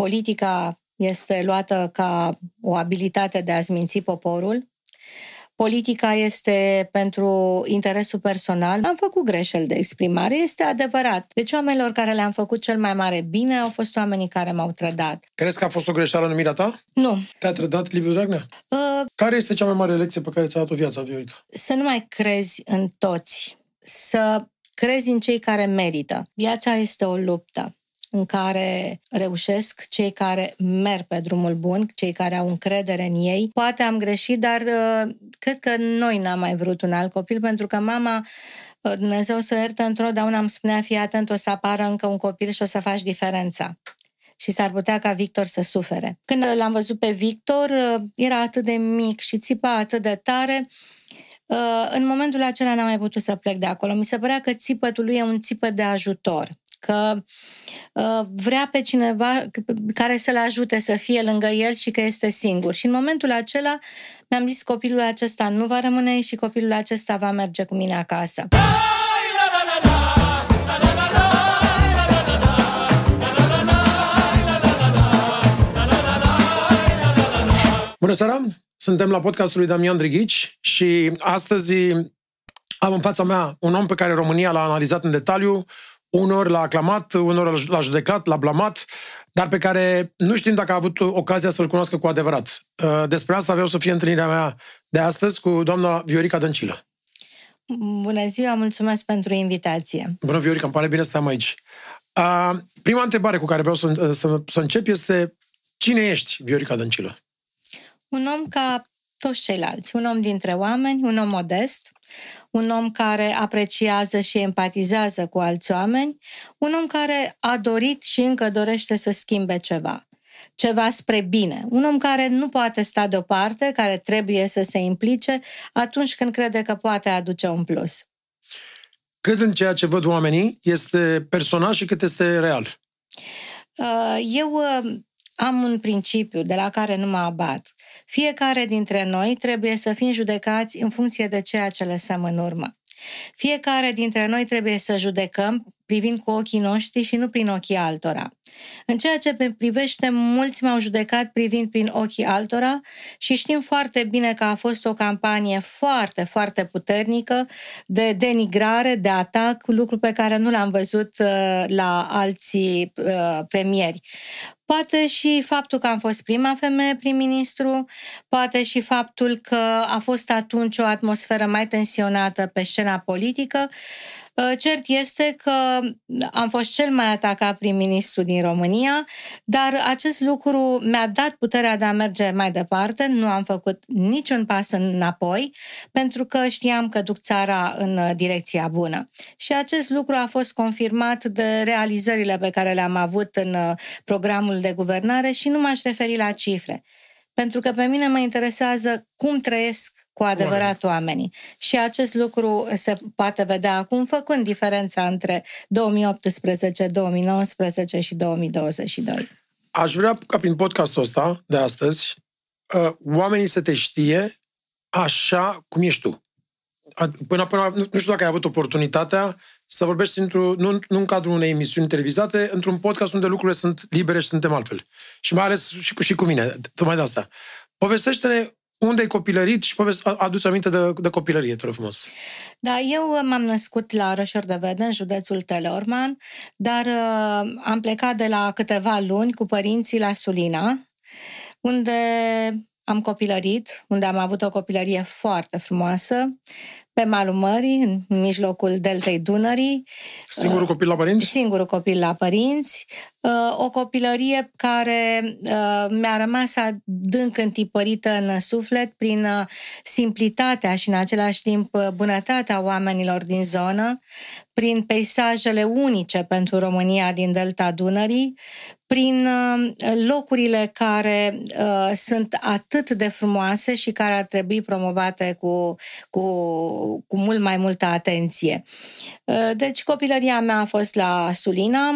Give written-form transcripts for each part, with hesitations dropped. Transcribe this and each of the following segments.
Politica este luată ca o abilitate de a sminți poporul. Politica este pentru interesul personal. Am făcut greșeli de exprimare, este adevărat. Deci oamenilor care le-am făcut cel mai mare bine au fost oamenii care m-au trădat. Crezi că a fost o greșeală în numirea ta? Nu. Te-a trădat Liviu Dragnea? Care este cea mai mare lecție pe care ți-a dat-o viața, Viorica? Să nu mai crezi în toți. Să crezi în cei care merită. Viața este o luptă în care reușesc cei care merg pe drumul bun, cei care au încredere în ei. Poate am greșit, dar cred că noi n-am mai vrut un alt copil, pentru că mama, Dumnezeu să o ierte, întotdeauna îmi spunea: fii atent, o să apară încă un copil și o să faci diferența. Și s-ar putea ca Victor să sufere. Când l-am văzut pe Victor, era atât de mic și țipa atât de tare. În momentul acela n-am mai putut să plec de acolo. Mi se părea că țipătul lui e un țipăt de ajutor, că vrea pe cineva care să-l ajute să fie lângă el și că este singur. Și în momentul acela mi-am zis: copilul acesta nu va rămâne și copilul acesta va merge cu mine acasă. Bună seara! Suntem la podcastul lui Damian Drighici și astăzi am în fața mea un om pe care România l-a analizat în detaliu. Unor l-a aclamat, unor l-a judecat, l-a blamat, dar pe care nu știm dacă a avut ocazia să-l cunoască cu adevărat. Despre asta vreau să fie întâlnirea mea de astăzi cu doamna Viorica Dăncilă. Bună ziua, mulțumesc pentru invitație. Bună, Viorica, îmi pare bine să stăm aici. Prima întrebare cu care vreau să încep este: cine ești, Viorica Dăncilă? Un om ca toți ceilalți, un om dintre oameni, un om modest, un om care apreciază și empatizează cu alți oameni, un om care a dorit și încă dorește să schimbe ceva spre bine, un om care nu poate sta deoparte, care trebuie să se implice atunci când crede că poate aduce un plus. Cât în ceea ce văd oamenii este personal și cât este real? Eu am un principiu de la care nu mă abat. Fiecare dintre noi trebuie să fim judecați în funcție de ceea ce lăsăm în urmă. Fiecare dintre noi trebuie să judecăm privind cu ochii noștri și nu prin ochii altora. În ceea ce mă privește, mulți m-au judecat privind prin ochii altora și știm foarte bine că a fost o campanie foarte, foarte puternică de denigrare, de atac, lucru pe care nu l-am văzut la alții premieri. Poate și faptul că am fost prima femeie prim-ministru, poate și faptul că a fost atunci o atmosferă mai tensionată pe scena politică. Cert este că am fost cel mai atacat prim-ministru din România, dar acest lucru mi-a dat puterea de a merge mai departe, nu am făcut niciun pas înapoi, pentru că știam că duc țara în direcția bună. Și acest lucru a fost confirmat de realizările pe care le-am avut în programul de guvernare și nu m-aș referi la cifre, pentru că pe mine mă interesează cum trăiesc cu adevărat oamenii. Și acest lucru se poate vedea acum, făcând diferența între 2018, 2019 și 2022. Aș vrea ca prin podcastul ăsta de astăzi, oamenii să te știe așa cum ești tu. Până, nu știu dacă ai avut oportunitatea să vorbești nu în cadrul unei emisiuni televizate, într-un podcast unde lucrurile sunt libere și suntem altfel. Și mai ales și cu mine, tocmai de asta. Povestește-ne unde ai copilărit și aduți aminte de copilărie, te rog frumos. Da, eu m-am născut la Roșior de Vede, în județul Teleorman, dar am plecat de la câteva luni cu părinții la Sulina, unde am copilărit, unde am avut o copilărie foarte frumoasă, pe malul mării, în mijlocul Deltei Dunării. Singurul copil la părinți? Singurul copil la părinți. O copilărie care mi-a rămas adânc întipărită în suflet prin simplitatea și în același timp bunătatea oamenilor din zonă, prin peisajele unice pentru România din Delta Dunării, prin locurile care sunt atât de frumoase și care ar trebui promovate cu cu mult mai multă atenție. Deci copilăria mea a fost la Sulina,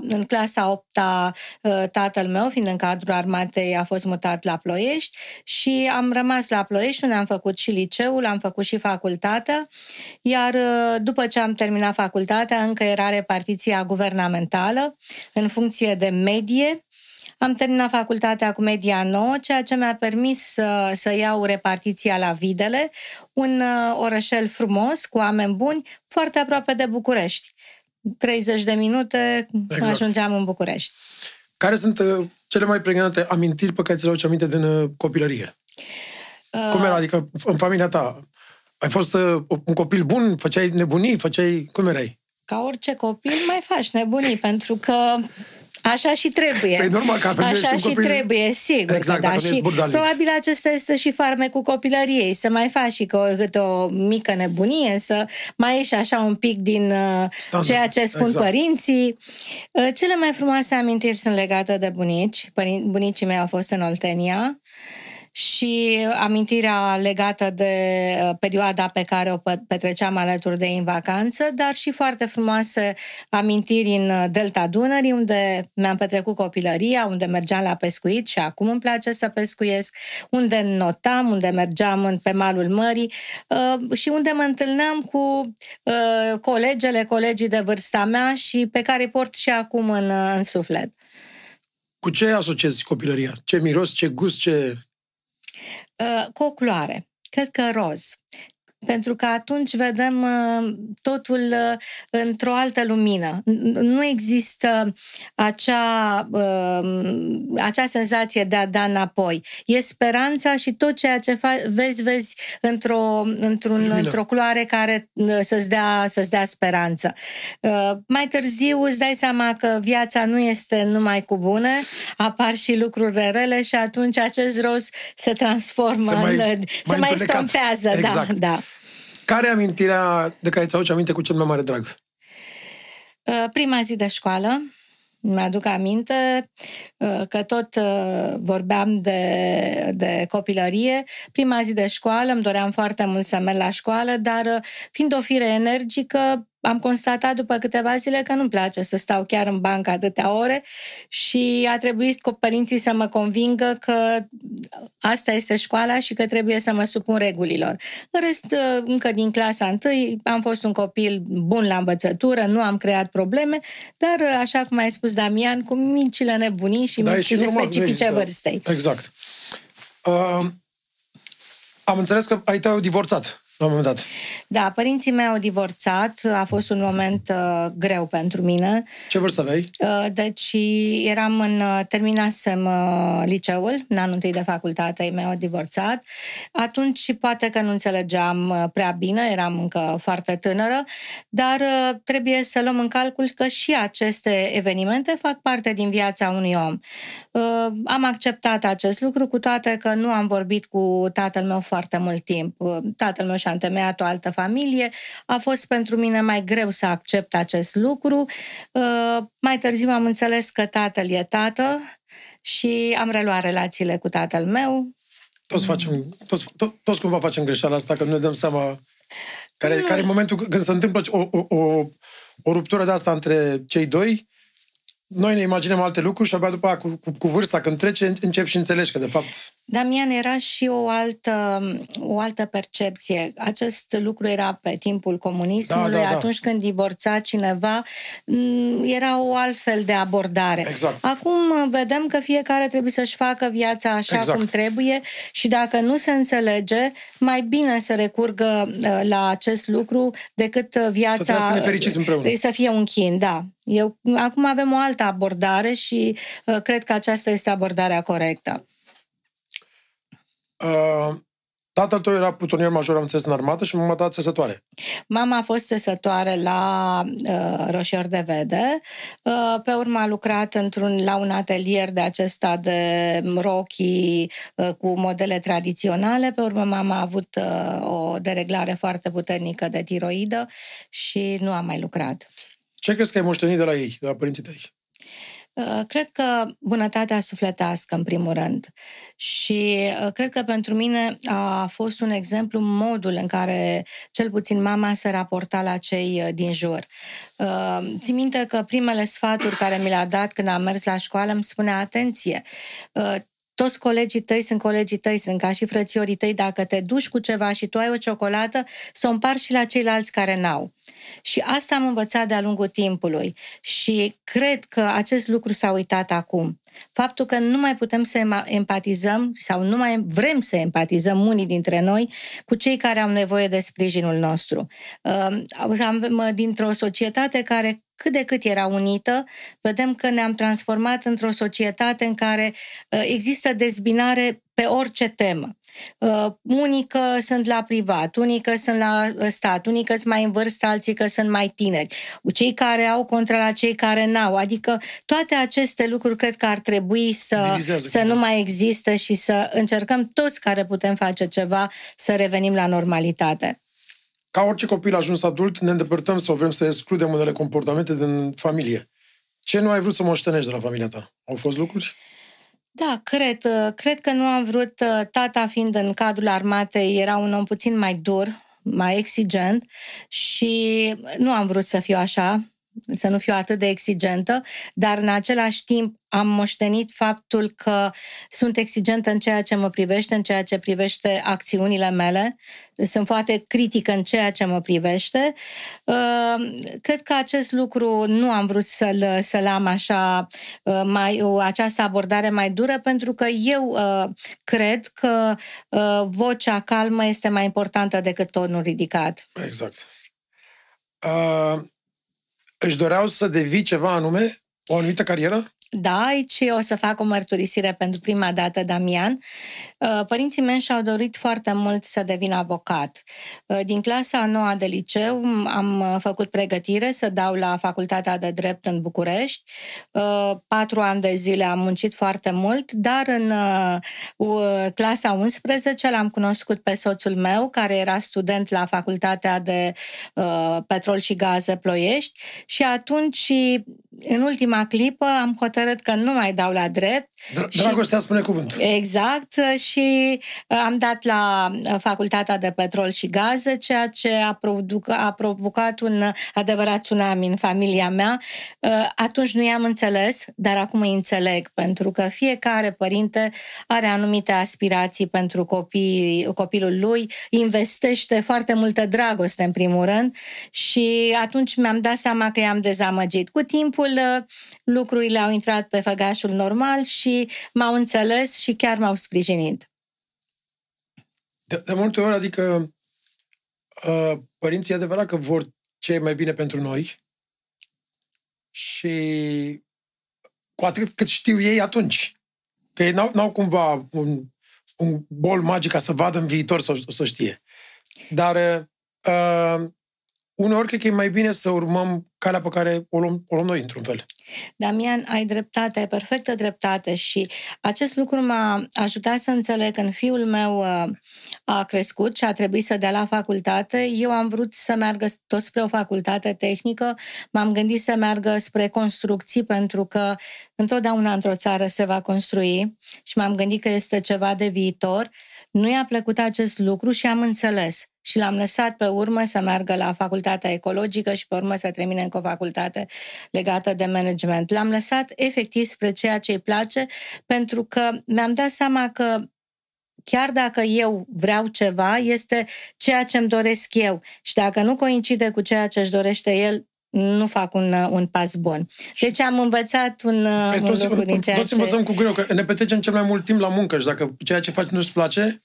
în clasa 8-a tatăl meu, fiind în cadrul armatei, a fost mutat la Ploiești și am rămas la Ploiești, unde am făcut și liceul, am făcut și facultatea, iar după ce am terminat facultatea, încă era repartiția guvernamentală în funcție de medie. Am terminat facultatea cu media 9, ceea ce mi-a permis să iau repartiția la Videle, un orășel frumos, cu oameni buni, foarte aproape de București. 30 de minute ajungeam în București. Care sunt cele mai pregnante amintiri pe care ți le aduci aminte din copilărie? Cum era? Adică în familia ta ai fost un copil bun? Făceai nebunii? Cum erai? Ca orice copil mai faci nebunii, pentru că așa și trebuie. Păi normal, că așa și trebuie, sigur. Exact, că da. Și probabil acesta este și farmecul copilăriei, să mai faci și câte o mică nebunie, să mai ieși așa un pic din ceea ce spun părinții. Cele mai frumoase amintiri sunt legate de bunici. Bunicii mei au fost în Oltenia și amintirea legată de perioada pe care o petreceam alături de ei în vacanță, dar și foarte frumoase amintiri în Delta Dunării, unde mi-am petrecut copilăria, unde mergeam la pescuit și acum îmi place să pescuiesc, unde notam, unde mergeam pe malul mării și unde mă întâlneam cu colegii de vârsta mea și pe care îi port și acum în suflet. Cu ce asociezi copilăria? Ce miros, ce gust, ce... Cu o culoare. Cred că roz. Pentru că atunci vedem totul într-o altă lumină. Nu există acea senzație de a da înapoi. E speranța și tot ceea ce vezi într-o culoare care să-ți dea speranță. Mai târziu îți dai seama că viața nu este numai cu bune, apar și lucruri rele și atunci acest roz se transformă, se mai estompează. Exact. Da. Care e amintirea de care îți aduci aminte cu cel mai mare drag? Prima zi de școală. Mi-aduc aminte că tot vorbeam de copilărie. Prima zi de școală, îmi doream foarte mult să merg la școală, dar fiind o fire energică, am constatat după câteva zile că nu-mi place să stau chiar în bancă atâtea ore și a trebuit cu părinții să mă convingă că asta este școala și că trebuie să mă supun regulilor. În rest, încă din clasa 1 am fost un copil bun la învățătură, nu am creat probleme, dar, așa cum ai spus, Damian, cu micile nebunii și micile specifice vârstei. Exact. Am înțeles că ai tău divorțat. La un moment dat. Da, părinții mei au divorțat, a fost un moment greu pentru mine. Ce vârstă aveai? Deci eram terminasem liceul, în anul 1 de facultate, ei mi-au divorțat. Atunci poate că nu înțelegeam prea bine, eram încă foarte tânără, dar trebuie să luăm în calcul că și aceste evenimente fac parte din viața unui om. Am acceptat acest lucru, cu toate că nu am vorbit cu tatăl meu foarte mult timp. Tatăl meu și-a întemeiat o altă familie. A fost pentru mine mai greu să accept acest lucru. Mai târziu am înțeles că tatăl e tată și am reluat relațiile cu tatăl meu. Toți cumva facem greșeala asta, că nu ne dăm seama care e momentul când se întâmplă o ruptură de asta între cei doi. Noi ne imaginăm alte lucruri și abia după aia, cu vârsta, când trece, începi și înțelegi că, de fapt... Damian, era și o altă percepție. Acest lucru era pe timpul comunismului. Da. Atunci când divorța cineva, era o altfel de abordare. Exact. Acum vedem că fiecare trebuie să-și facă viața așa cum trebuie și dacă nu se înțelege, mai bine să recurgă la acest lucru decât viața... Să nefericiți împreună. Să fie un chin, da. Acum avem o altă abordare și cred că aceasta este abordarea corectă. Tatăl tău era plutonier major, am înțeles, în armată și mama ta țesătoare. Mama a fost țesătoare la Roșior de Vede. Pe urmă a lucrat la un atelier de acesta de rochii cu modele tradiționale. Pe urmă mama a avut o dereglare foarte puternică de tiroidă și nu a mai lucrat. Ce crezi că ai moștenit de la ei, de la părinții tăi? Cred că bunătatea sufletească, în primul rând. Și cred că pentru mine a fost un exemplu modul în care, cel puțin, mama se raporta la cei din jur. Țin minte că primele sfaturi care mi le-a dat când am mers la școală îmi spunea: atenție, toți colegii tăi sunt ca și frățiorii tăi, dacă te duci cu ceva și tu ai o ciocolată, să o împarți și la ceilalți care n-au. Și asta am învățat de-a lungul timpului și cred că acest lucru s-a uitat acum. Faptul că nu mai putem să empatizăm sau nu mai vrem să empatizăm unii dintre noi cu cei care au nevoie de sprijinul nostru. Dintr-o societate care cât de cât era unită, vedem că ne-am transformat într-o societate în care există dezbinare pe orice temă. Unii că sunt la privat, unii că sunt la stat, unii că sunt mai în vârstă, alții că sunt mai tineri, cei care au contra la cei care n-au. Adică toate aceste lucruri cred că ar trebui să nu mai existe și să încercăm toți care putem face ceva să revenim la normalitate. Ca orice copil ajuns adult, ne îndepărtăm sau vrem să excludem unele comportamente din familie. Ce nu ai vrut să moștenești de la familia ta? Au fost lucruri? Da, cred că nu am vrut. Tata, fiind în cadrul armatei, era un om puțin mai dur, mai exigent și nu am vrut să fiu așa, să nu fiu atât de exigentă, dar în același timp am moștenit faptul că sunt exigentă în ceea ce mă privește, în ceea ce privește acțiunile mele, sunt foarte critică în ceea ce mă privește. Cred că acest lucru nu am vrut să-l am așa, această abordare mai dură, pentru că eu cred că vocea calmă este mai importantă decât tonul ridicat. Exact. Își doreau să devii ceva anume? O anumită carieră? Da, aici o să fac o mărturisire pentru prima dată, Damian. Părinții mei și-au dorit foarte mult să devin avocat. Din clasa a 9-a de liceu am făcut pregătire să dau la Facultatea de Drept în București. 4 ani de zile am muncit foarte mult, dar în clasa 11 l-am cunoscut pe soțul meu, care era student la Facultatea de Petrol și Gaze Ploiești și atunci, în ultima clipă, am hotărât că nu mai dau la drept. Dragostea spune cuvântul. Exact. Și am dat la Facultatea de Petrol și Gaze, ceea ce a provocat un adevărat tsunami în familia mea. Atunci nu i-am înțeles, dar acum îi înțeleg, pentru că fiecare părinte are anumite aspirații pentru copilul lui, investește foarte multă dragoste, în primul rând, și atunci mi-am dat seama că i-am dezamăgit. Cu timpul lucrurile au intrat pe făgașul normal și m-au înțeles și chiar m-au sprijinit. De multe ori, adică părinții, e adevărat că vor ce e mai bine pentru noi și cu atât cât știu ei atunci. Că ei n-au cumva un bol magic ca să vadă în viitor să știe. Dar uneori cred că e mai bine să urmăm calea pe care o luăm noi, într-un fel. Damian, ai dreptate, ai perfectă dreptate și acest lucru m-a ajutat să înțeleg. Când fiul meu a crescut și a trebuit să dea la facultate, eu am vrut să meargă tot spre o facultate tehnică, m-am gândit să meargă spre construcții, pentru că întotdeauna într-o țară se va construi și m-am gândit că este ceva de viitor. Nu i-a plăcut acest lucru și am înțeles și l-am lăsat pe urmă să meargă la facultatea ecologică și pe urmă să termine încă o facultate legată de management. L-am lăsat efectiv spre ceea ce îi place, pentru că mi-am dat seama că chiar dacă eu vreau ceva, este ceea ce îmi doresc eu și dacă nu coincide cu ceea ce își dorește el, nu fac un pas bun. Deci am învățat un lucru din ceea ce... Toți învățăm cu greu, că ne petrecem cel mai mult timp la muncă și dacă ceea ce faci nu-ți place,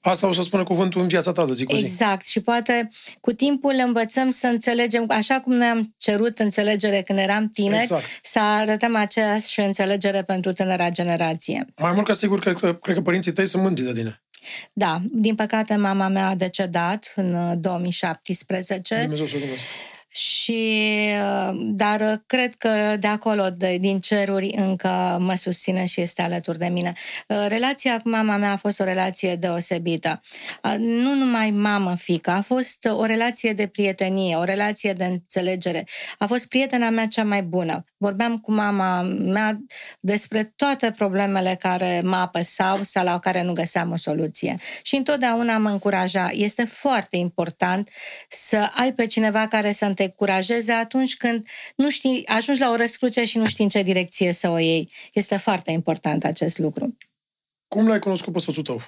asta o să spună cuvântul în viața ta de zi cu zi. Exact. Și poate cu timpul învățăm să înțelegem, așa cum noi am cerut înțelegere când eram tineri, exact, să arătăm aceeași înțelegere pentru tânăra generație. Mai mult ca sigur, cred că părinții tăi sunt mândri de tine. Da. Din păcate, mama mea a decedat în 2017. Dumnezeu să-l Dar cred că de acolo, din ceruri, încă mă susține și este alături de mine. Relația cu mama mea a fost o relație deosebită. Nu numai mamă-fică, a fost o relație de prietenie, o relație de înțelegere. A fost prietena mea cea mai bună. Vorbeam cu mama mea despre toate problemele care mă apăsau sau la care nu găseam o soluție. Și întotdeauna mă încuraja. Este foarte important să ai pe cineva care să te încurajeze atunci când nu știi, ajungi la o răscruce și nu știi în ce direcție să o iei. Este foarte important acest lucru. Cum l-ai cunoscut pe soțul tău?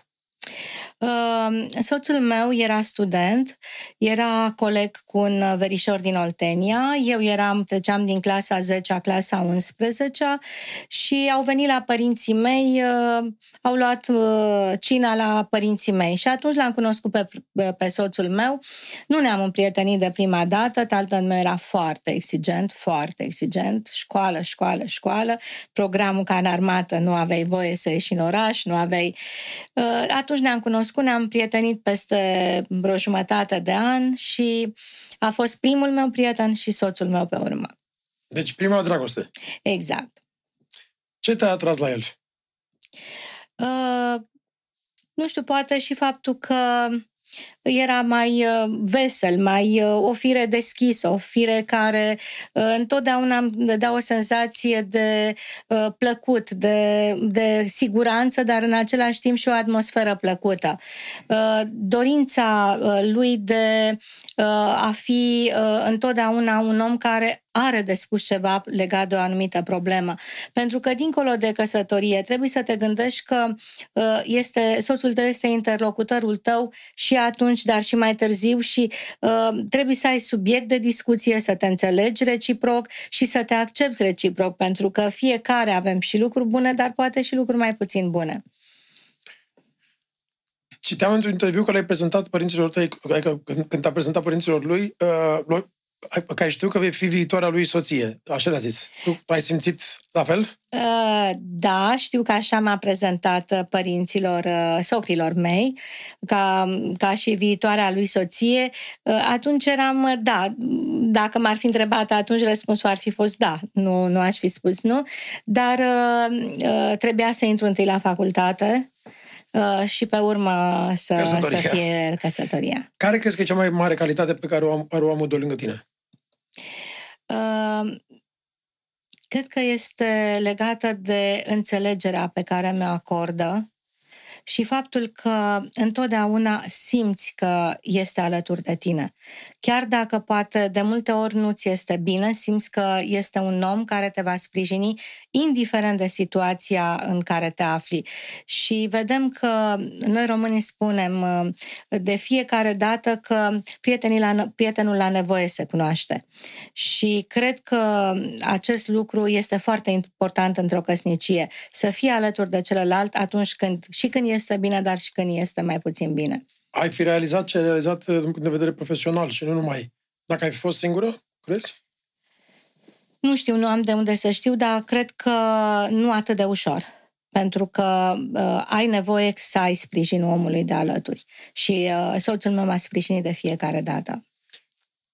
Soțul meu era student, era coleg cu un verișor din Oltenia, eu treceam din clasa 10-a, clasa 11-a și au venit la părinții mei, au luat cina la părinții mei și atunci l-am cunoscut pe soțul meu. Nu ne-am împrietenit de prima dată, tatăl meu era foarte exigent, școală, programul ca în armată, nu aveai voie să ieși în oraș, nu aveai... Atunci ne-am cunoscut, ne-am prietenit peste vreo jumătate de an și a fost primul meu prieten și soțul meu pe urmă. Deci prima dragoste. Exact. Ce te-a atras la el? Nu știu, poate și faptul că era mai vesel, mai o fire deschisă, o fire care întotdeauna îmi dădea o senzație de plăcut, de siguranță, dar în același timp și o atmosferă plăcută. Dorința lui de a fi întotdeauna un om care are de spus ceva legat de o anumită problemă. Pentru că, dincolo de căsătorie, trebuie să te gândești că soțul tău este interlocutorul tău și atunci, dar și mai târziu și trebuie să ai subiect de discuție, să te înțelegi reciproc și să te accepți reciproc, pentru că fiecare avem și lucruri bune, dar poate și lucruri mai puțin bune. Citeam într-un interviu că l-ai prezentat părinților tăi, când te-a prezentat părinților lui, că ai știut că vei fi viitoarea lui soție. Așa le-a zis. Tu ai simțit la fel? Da, știu că așa m-a prezentat părinților, socrilor mei, ca și viitoarea lui soție. Atunci eram, da, dacă m-ar fi întrebat atunci, răspunsul ar fi fost da. Nu aș fi spus nu. Dar trebuia să intru întâi la facultate și pe urmă să fie căsătoria. Care crezi că e cea mai mare calitate pe care o am de lângă tine? Cred că este legată de înțelegerea pe care mi-o acordă și faptul că întotdeauna simți că este alături de tine. Chiar dacă poate de multe ori nu ți este bine, simți că este un om care te va sprijini indiferent de situația în care te afli. Și vedem că noi românii spunem de fiecare dată că prietenul la nevoie se cunoaște. Și cred că acest lucru este foarte important într-o căsnicie. Să fii alături de celălalt atunci când, și când este bine, dar și când este mai puțin bine. Ai fi realizat ce ai realizat din punct de vedere profesional și nu numai. Dacă ai fi fost singură, crezi? Nu știu, nu am de unde să știu, dar cred că nu atât de ușor. Pentru că ai nevoie să ai sprijinul omului de alături. Și soțul meu m-a sprijinit de fiecare dată.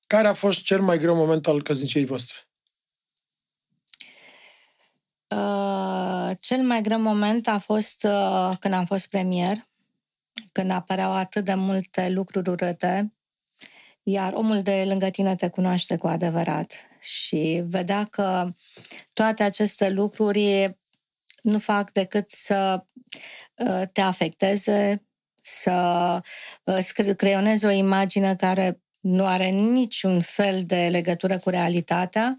Care a fost cel mai greu moment al căsniciei voastre? Cel mai greu moment a fost când am fost premier, când apăreau atât de multe lucruri urâte, iar omul de lângă tine te cunoaște cu adevărat și vedea că toate aceste lucruri nu fac decât să te afecteze, să creionezi o imagine care nu are niciun fel de legătură cu realitatea.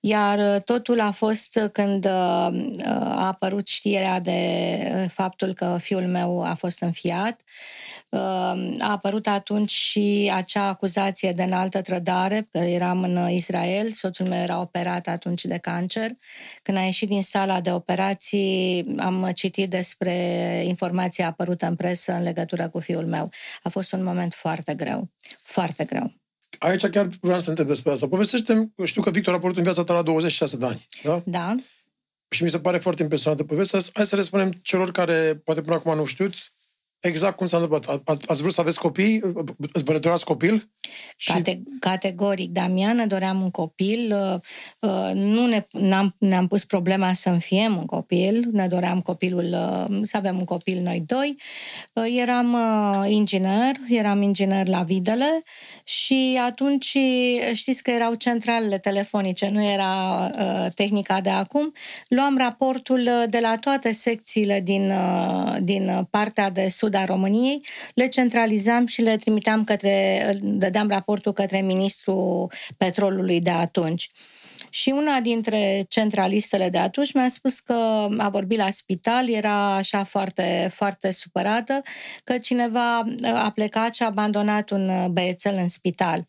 Iar totul a fost când a apărut știrea de faptul că fiul meu a fost înfiat. A apărut atunci și acea acuzație de înaltă trădare, că eram în Israel, soțul meu era operat atunci de cancer. Când a ieșit din sala de operații, am citit despre informația apărută în presă în legătură cu fiul meu. A fost un moment foarte greu, foarte greu. Aici chiar vreau să te întreb despre asta. Povestește-mi, știu că Victor a apărut în viața ta la 26 de ani, da? Da. Și mi se pare foarte impresionantă povestea. Hai să le spunem celor care poate până acum nu știu Exact cum s-a întâmplat. Ați vrut să aveți copii? Vă doreați copil? Categoric, Damiană, doream un copil. Nu ne-am pus problema să înfiem un copil. Ne doream copilul, să avem un copil noi doi. Eram inginer, la Videle și atunci știți că erau centralele telefonice, nu era tehnica de acum. Luam raportul de la toate secțiile din partea de sud a României, le centralizam și le trimiteam dădeam raportul către ministrul petrolului de atunci. Și una dintre centralistele de atunci mi-a spus că a vorbit la spital, era așa foarte, foarte supărată, că cineva a plecat și a abandonat un băiețel în spital.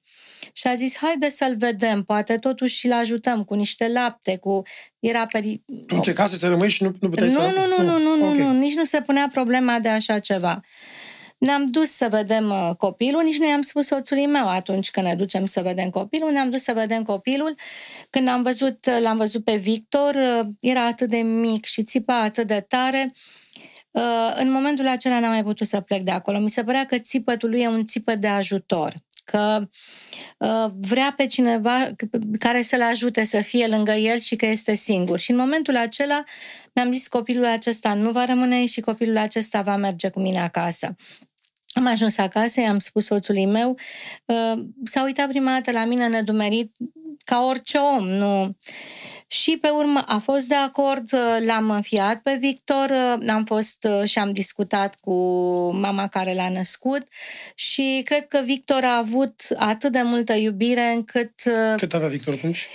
Și a zis, haide să-l vedem, poate totuși îl ajutăm cu niște lapte, cu... Era peri... Tu încercase să rămâi și nu puteai să... Nu, nici nu se punea problema de așa ceva. Ne-am dus să vedem copilul, nici nu i-am spus soțului meu atunci când ne ducem să vedem copilul, ne-am dus să vedem copilul. Când l-am văzut pe Victor, era atât de mic și țipa atât de tare. În momentul acela n-am mai putut să plec de acolo. Mi se părea că țipătul lui e un țipăt de ajutor, că vrea pe cineva care să-l ajute să fie lângă el și că este singur. Și în momentul acela mi-am zis, copilul acesta nu va rămâne aici și copilul acesta va merge cu mine acasă. Am ajuns acasă, i-am spus soțului meu, s-a uitat prima dată la mine nedumerit, ca orice om, nu... Și pe urmă a fost de acord, l-am înfiat pe Victor, am fost și am discutat cu mama care l-a născut și cred că Victor a avut atât de multă iubire încât... Cât avea Victor atunci?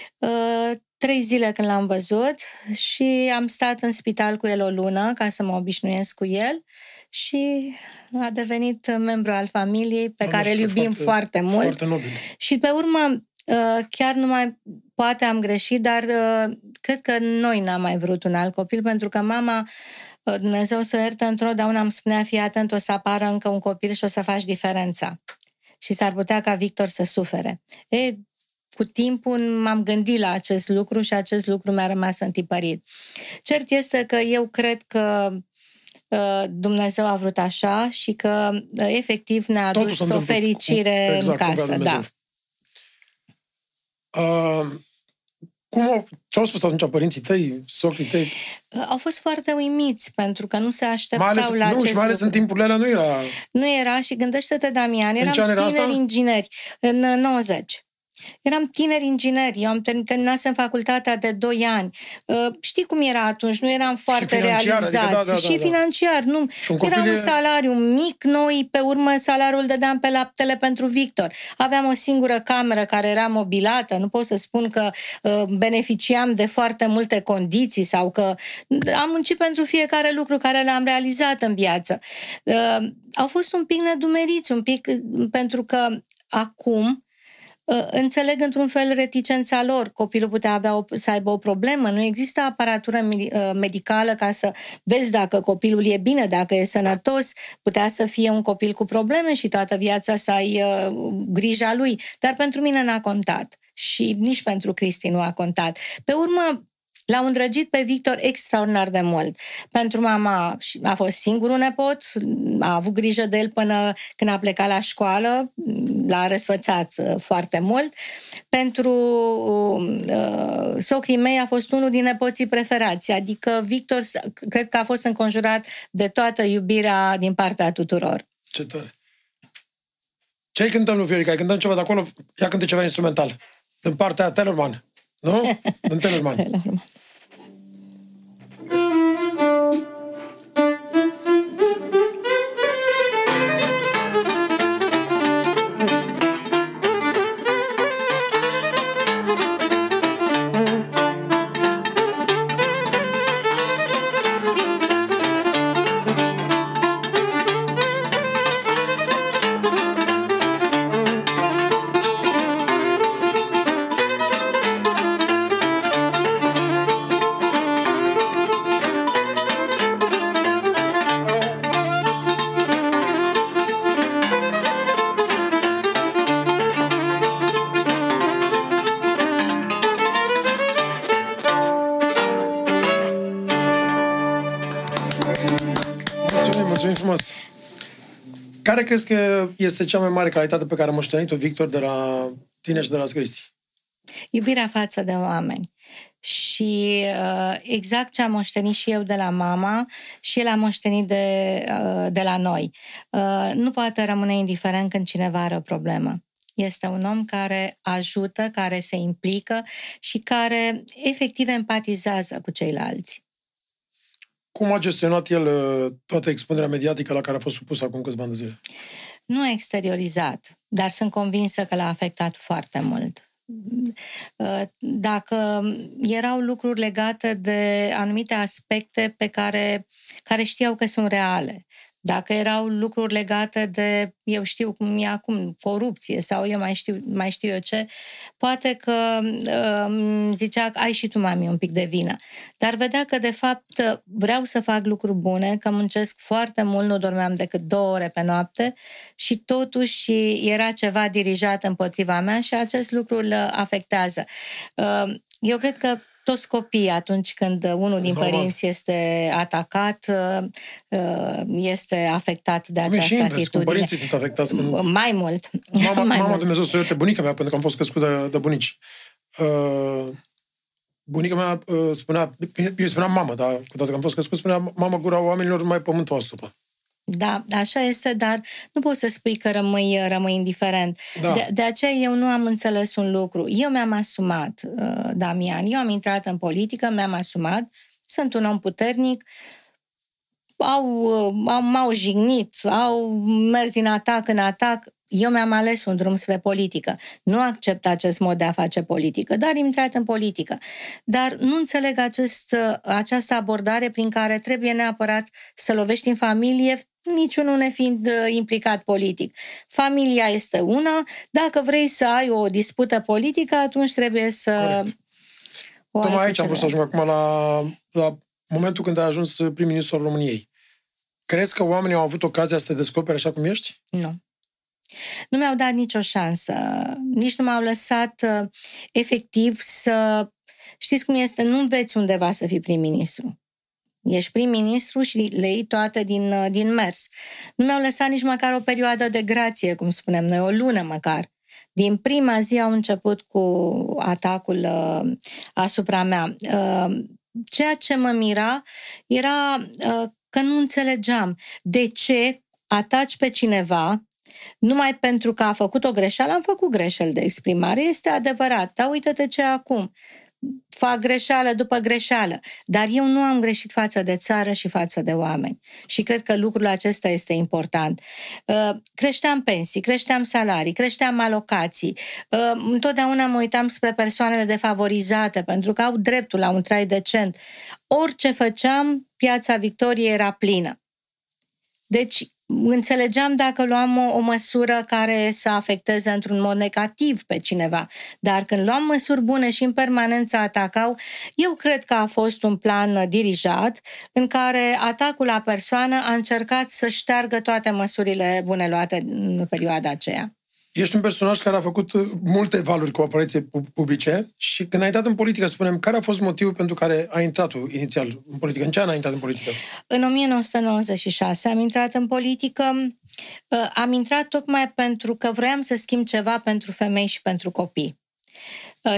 3 zile când l-am văzut și am stat în spital cu el o lună ca să mă obișnuiesc cu el și a devenit membru al familiei pe care îl iubim foarte mult. Foarte nobil. Și pe urmă chiar nu mai... Poate am greșit, dar cred că noi n-am mai vrut un alt copil, pentru că mama, Dumnezeu să o ierte, întotdeauna îmi spunea, fii atent, o să apară încă un copil și o să faci diferența. Și s-ar putea ca Victor să sufere. Ei, cu timpul m-am gândit la acest lucru și acest lucru mi-a rămas întipărit. Cert este că eu cred că Dumnezeu a vrut așa și că efectiv ne-a adus o fericire în casă. Da. Ce-au spus atunci părinții tăi, socrii tăi? Au fost foarte uimiți, pentru că nu se așteptau la acest lucru. Mai ales în timpurile alea nu era... Nu era și gândește-te, Damian, eram tineri ingineri, în 90. Eram tineri ingineri, eu am terminat în facultatea de 2 ani. Știi cum era atunci, nu eram foarte realizați. Adică, da, financiar, nu. Era un salariu mic, noi pe urmă salariul dădeam pe laptele pentru Victor. Aveam o singură cameră care era mobilată, nu pot să spun că beneficiam de foarte multe condiții sau că am muncit pentru fiecare lucru care l-am realizat în viață. Au fost un pic nedumeriți, un pic, pentru că acum înțeleg într-un fel reticența lor. Copilul putea să aibă o problemă, nu există aparatură medicală ca să vezi dacă copilul e bine, dacă e sănătos, putea să fie un copil cu probleme și toată viața să ai grija lui, dar pentru mine n-a contat și nici pentru Cristi nu a contat. Pe urmă l-au îndrăgit pe Victor extraordinar de mult. Pentru mama a fost singurul nepot, a avut grijă de el până când a plecat la școală, l-a răsfățat foarte mult. Pentru socrii mei a fost unul din nepoții preferați, adică Victor cred că a fost înconjurat de toată iubirea din partea tuturor. Ce tare! Ce-i cântăm, lui Viorica? Ai cântăm ceva de acolo? Ia cântă ceva instrumental. Din partea Teleorman. Nu? În Teleorman. Care crezi că este cea mai mare calitate pe care am moștenit-o, Victor, de la tine și de la Cristi? Iubirea față de oameni. Și exact ce am moștenit și eu de la mama și el a moștenit de la noi. Nu poate rămâne indiferent când cineva are o problemă. Este un om care ajută, care se implică și care efectiv empatizează cu ceilalți. Cum a gestionat el toată expunerea mediatică la care a fost supus acum câțiva ani de zile? Nu a exteriorizat, dar sunt convinsă că l-a afectat foarte mult. Dacă erau lucruri legate de anumite aspecte pe care știau că sunt reale, dacă erau lucruri legate de, eu știu cum e acum, corupție sau eu mai știu eu ce, poate că zicea, ai și tu, mami, un pic de vină. Dar vedea că, de fapt, vreau să fac lucruri bune, că muncesc foarte mult, nu dormeam decât 2 ore pe noapte și totuși era ceva dirijat împotriva mea și acest lucru îl afectează. Eu cred că toți copiii, atunci când unul din părinți este atacat, este afectat de această atitudine. Părinții sunt afectați. Mai mult. Mama, Dumnezeu să ierte, bunica mea, pentru că am fost crescut de bunici. Bunica mea spunea, eu spuneam mamă, dar cu toate că am fost crescut, spunea mamă, gura oamenilor, mai pământul o astupă. Da, așa este, dar nu poți să spui că rămâi indiferent. Da. De aceea eu nu am înțeles un lucru. Eu mi-am asumat, Damian, eu am intrat în politică, mi-am asumat, sunt un om puternic, m-au jignit, au mers din atac în atac, eu mi-am ales un drum spre politică. Nu accept acest mod de a face politică, dar am intrat în politică. Dar nu înțeleg această abordare prin care trebuie neapărat să lovești în familie, niciunul ne fiind implicat politic. Familia este una, dacă vrei să ai o dispută politică, atunci trebuie să... Tocmai aici am vrut să ajung acum la momentul când ai ajuns prim-ministru al României. Crezi că oamenii au avut ocazia să te descopere așa cum ești? Nu. Nu mi-au dat nicio șansă, nici nu m-au lăsat efectiv să... Știți cum este? Nu înveți undeva să fii prim-ministru. Ești prim-ministru și le iei toate din mers. Nu mi-au lăsat nici măcar o perioadă de grație, cum spunem noi, o lună măcar. Din prima zi au început cu atacul asupra mea. Ceea ce mă mira era că nu înțelegeam de ce ataci pe cineva. Numai pentru că a făcut o greșeală, am făcut greșeli de exprimare, este adevărat, dar uite-te ce acum, fac greșeală după greșeală, dar eu nu am greșit față de țară și față de oameni și cred că lucrul acesta este important. Creșteam pensii, creșteam salarii, creșteam alocații, întotdeauna mă uitam spre persoanele defavorizate pentru că au dreptul la un trai decent. Orice făceam, Piața Victoriei era plină. Deci, înțelegeam dacă luam o măsură care să afecteze într-un mod negativ pe cineva, dar când luam măsuri bune și în permanență atacau, eu cred că a fost un plan dirijat în care atacul la persoană a încercat să șteargă toate măsurile bune luate în perioada aceea. Ești un personaj care a făcut multe valuri cu apariții publice și când ai intrat în politică, spunem, care a fost motivul pentru care ai intrat tu inițial în politică? În ce an ai intrat în politică? În 1996 am intrat în politică. Am intrat tocmai pentru că vroiam să schimb ceva pentru femei și pentru copii.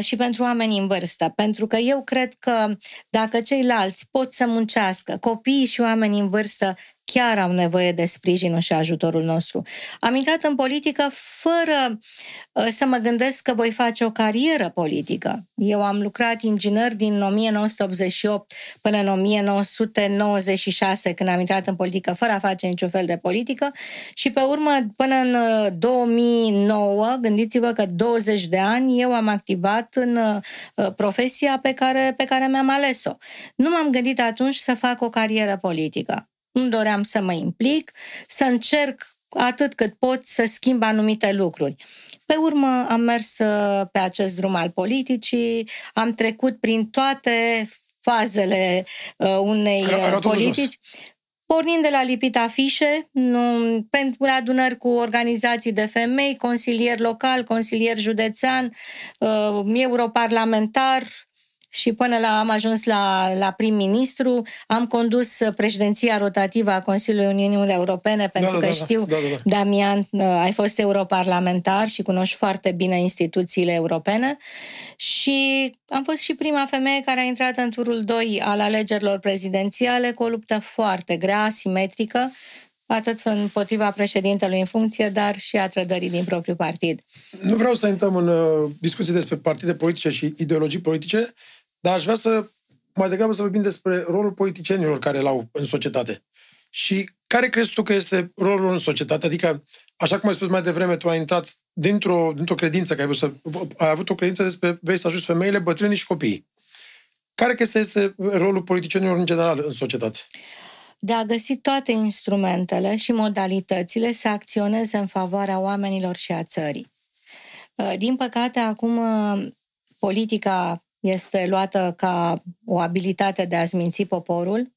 Și pentru oamenii în vârstă, pentru că eu cred că dacă ceilalți pot să muncească, copiii și oamenii în vârstă chiar au nevoie de sprijinul și ajutorul nostru. Am intrat în politică fără să mă gândesc că voi face o carieră politică. Eu am lucrat inginer din 1988 până în 1996, când am intrat în politică, fără a face niciun fel de politică și pe urmă, până în 2009, gândiți-vă că 20 de ani eu am activat în profesia pe care mi-am ales-o. Nu m-am gândit atunci să fac o carieră politică. Nu doream să mă implic, să încerc atât cât pot să schimb anumite lucruri. Pe urmă am mers pe acest drum al politicii, am trecut prin toate fazele unei politici, pornind de la lipit afișe, pentru adunări cu organizații de femei, consilier local, consilier județean, europarlamentar, și până la am ajuns la prim-ministru, am condus președinția rotativă a Consiliului Uniunii Europene, pentru că știu, Damian, ai fost europarlamentar și cunoști foarte bine instituțiile europene, și am fost și prima femeie care a intrat în turul 2 al alegerilor prezidențiale cu o luptă foarte grea, asimetrică, atât împotriva președintelui în funcție, dar și a trădării din propriul partid. Nu vreau să intrăm în discuții despre partide politice și ideologii politice, dar aș vrea să, mai degrabă, să vorbim despre rolul politicienilor care l-au în societate. Și care crezi tu că este rolul în societate? Adică, așa cum ai spus mai devreme, tu ai intrat dintr-o credință, că ai avut o credință despre vei să ajuți femeile, bătrânii și copiii. Care crezi că este rolul politicienilor în general în societate? De a găsi toate instrumentele și modalitățile să acționeze în favoarea oamenilor și a țării. Din păcate, acum politica este luată ca o abilitate de a zminți poporul.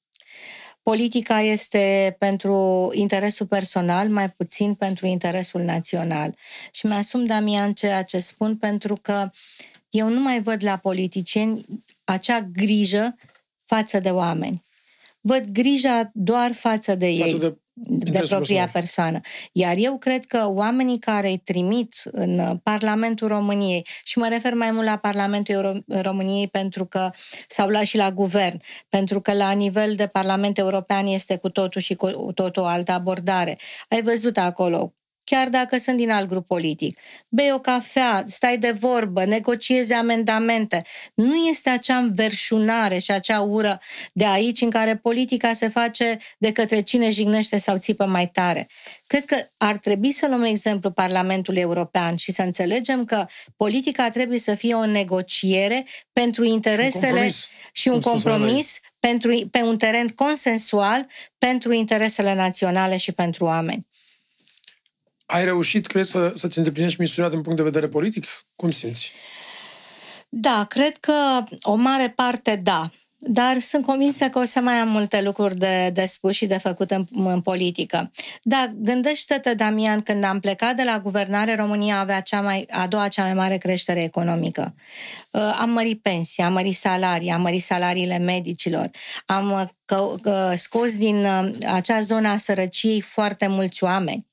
Politica este pentru interesul personal, mai puțin pentru interesul național. Și mi-asum, Damian, ceea ce spun, pentru că eu nu mai văd la politicieni acea grijă față de oameni. Văd grija doar față de ei, de propria persoană. Iar eu cred că oamenii care îi trimit în Parlamentul României, și mă refer mai mult la Parlamentul României pentru că s-au luat și la guvern, pentru că la nivel de Parlament European este cu totul și cu totul o altă abordare. Ai văzut acolo, chiar dacă sunt din alt grup politic, bei o cafea, stai de vorbă, negociezi amendamente. Nu este acea înverșunare și acea ură de aici în care politica se face de către cine jignește sau țipă mai tare. Cred că ar trebui să luăm exemplu Parlamentului European și să înțelegem că politica trebuie să fie o negociere pentru interesele și un compromis pe un teren consensual pentru interesele naționale și pentru oameni. Ai reușit, crezi, să-ți îndeplinești misiunea din punct de vedere politic? Cum simți? Da, cred că o mare parte da, dar sunt convinsă că o să mai am multe lucruri de spus și de făcut în politică. Da, gândește-te, Damian, când am plecat de la guvernare, România avea a doua cea mai mare creștere economică. Am mărit pensii, am mărit salarii, am mărit salariile medicilor, am scos din acea zonă a sărăciei foarte mulți oameni.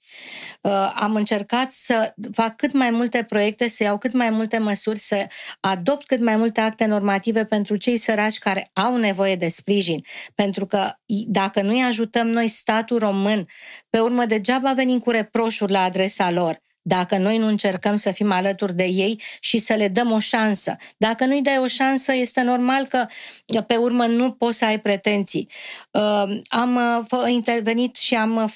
Am încercat să fac cât mai multe proiecte, să iau cât mai multe măsuri, să adopt cât mai multe acte normative pentru cei săraci care au nevoie de sprijin. Pentru că dacă nu îi ajutăm noi, statul român, pe urmă degeaba venim cu reproșuri la adresa lor, dacă noi nu încercăm să fim alături de ei și să le dăm o șansă. Dacă nu-i dai o șansă, este normal că pe urmă nu poți să ai pretenții. Am intervenit și am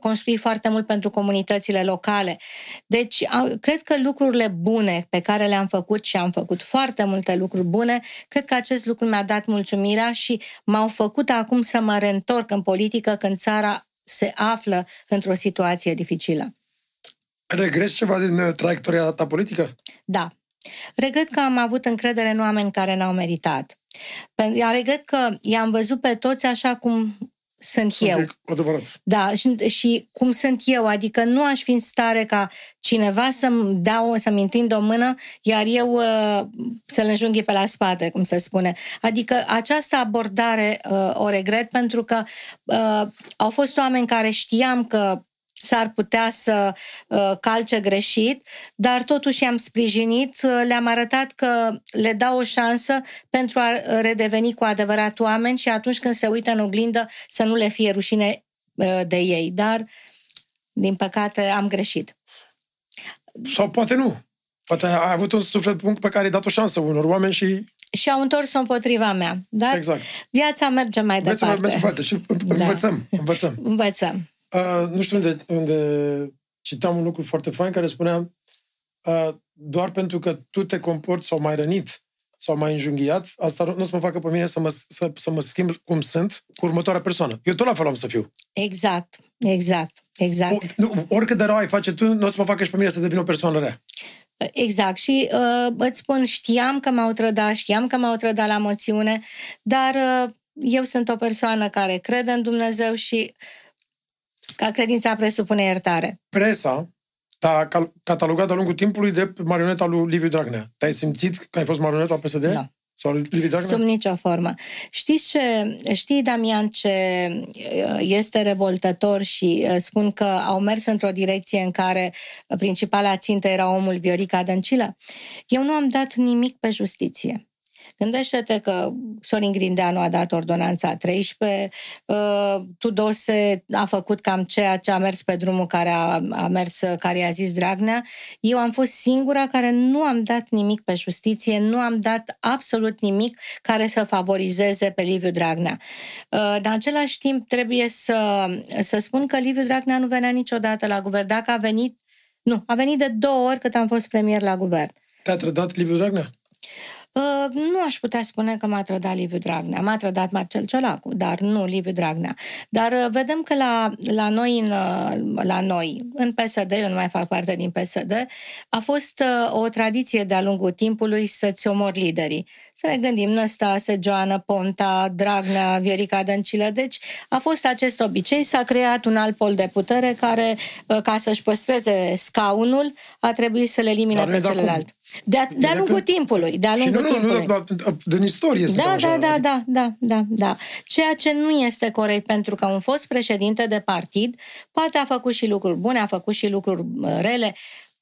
construit foarte mult pentru comunitățile locale. Deci, cred că lucrurile bune pe care le-am făcut, și am făcut foarte multe lucruri bune, cred că acest lucru mi-a dat mulțumirea și m-au făcut acum să mă reîntorc în politică când țara se află într-o situație dificilă. Regreți ceva din traiectoria ta politică? Da. Regret că am avut încredere în oameni care n-au meritat. Regret că i-am văzut pe toți așa cum sunt eu. Adevărat. Da, și cum sunt eu, adică nu aș fi în stare ca cineva să-mi întind o mână, iar eu să-l înjunghi pe la spate, cum se spune. Adică această abordare o regret, pentru că au fost oameni care știam că s-ar putea să calce greșit, dar totuși i-am sprijinit, le-am arătat că le dau o șansă pentru a redeveni cu adevărat oameni și atunci când se uită în oglindă să nu le fie rușine de ei. Dar, din păcate, am greșit. Sau poate nu. Poate ai avut un suflet bun pe care ai dat o șansă unor oameni și au întors-o împotriva mea. Dar exact. Viața merge mai departe. Și învățăm. Da. Învățăm. Nu știu unde citam un lucru foarte fain care spunea doar pentru că tu te comporți sau mai rănit sau mai înjunghiat, asta nu o să mă facă pe mine să mă schimb cum sunt cu următoarea persoană. Eu tot la fel am să fiu. Exact. Oricât de rău ai face tu, nu o să mă facă și pe mine să devin o persoană rea. Exact. Și îți spun, știam că m-au trădat la moțiune, dar eu sunt o persoană care crede în Dumnezeu și că credința presupune iertare. Presa te-a catalogat de-a lungul timpului de marioneta lui Liviu Dragnea. Te-ai simțit că ai fost marioneta al PSD? Da. Sub nicio formă. Știi, Damian, ce este revoltător și spun că au mers într-o direcție în care principala țintă era omul Viorica Dăncilă? Eu nu am dat nimic pe justiție. Gândește-te că Sorin Grindeanu a dat ordonanța 13, Tudose a făcut cam ceea ce a mers pe drumul care care i-a zis Dragnea. Eu am fost singura care nu am dat nimic pe justiție, nu am dat absolut nimic care să favorizeze pe Liviu Dragnea. Dar în același timp trebuie să spun că Liviu Dragnea nu venea niciodată la guvern. Dacă a venit, nu, a venit de 2 ori cât am fost premier la guvern. Te-a trădat Liviu Dragnea? Nu aș putea spune că m-a trădat Liviu Dragnea. M-a trădat Marcel Ciolacu, dar nu Liviu Dragnea. Dar vedem că la noi, în PSD, eu nu mai fac parte din PSD, a fost o tradiție de-a lungul timpului să-ți omori liderii. Să ne gândim, Năstase, Joana, Ponta, Dragnea, Viorica Dăncilă. Deci a fost acest obicei, s-a creat un alt pol de putere care, ca să-și păstreze scaunul, a trebuit să le elimine pe celălalt. De-a lungul timpului. Din istorie. Da. Ceea ce nu este corect, pentru că un fost președinte de partid poate a făcut și lucruri bune, a făcut și lucruri rele.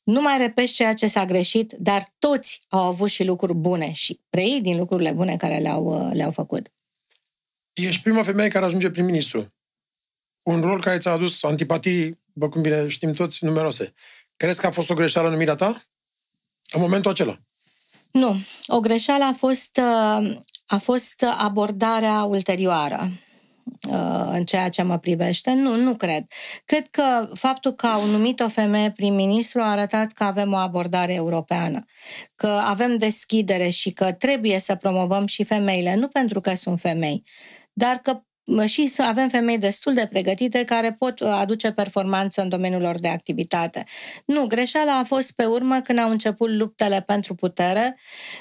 Nu mai repeți ceea ce s-a greșit, dar toți au avut și lucruri bune și preiei din lucrurile bune care le-au făcut. Ești prima femeie care ajunge prim-ministru. Un rol care ți-a adus antipatii, bă, cum bine știm toți, numeroase. Crezi că a fost o greșeală numirea ta? În momentul acela? Nu. O greșeală a fost abordarea ulterioară în ceea ce mă privește. Nu cred. Cred că faptul că au numit o femeie prim-ministru a arătat că avem o abordare europeană, că avem deschidere și că trebuie să promovăm și femeile, nu pentru că sunt femei, dar că și să avem femei destul de pregătite care pot aduce performanță în domeniul lor de activitate. Nu, greșeala a fost pe urmă când au început luptele pentru putere,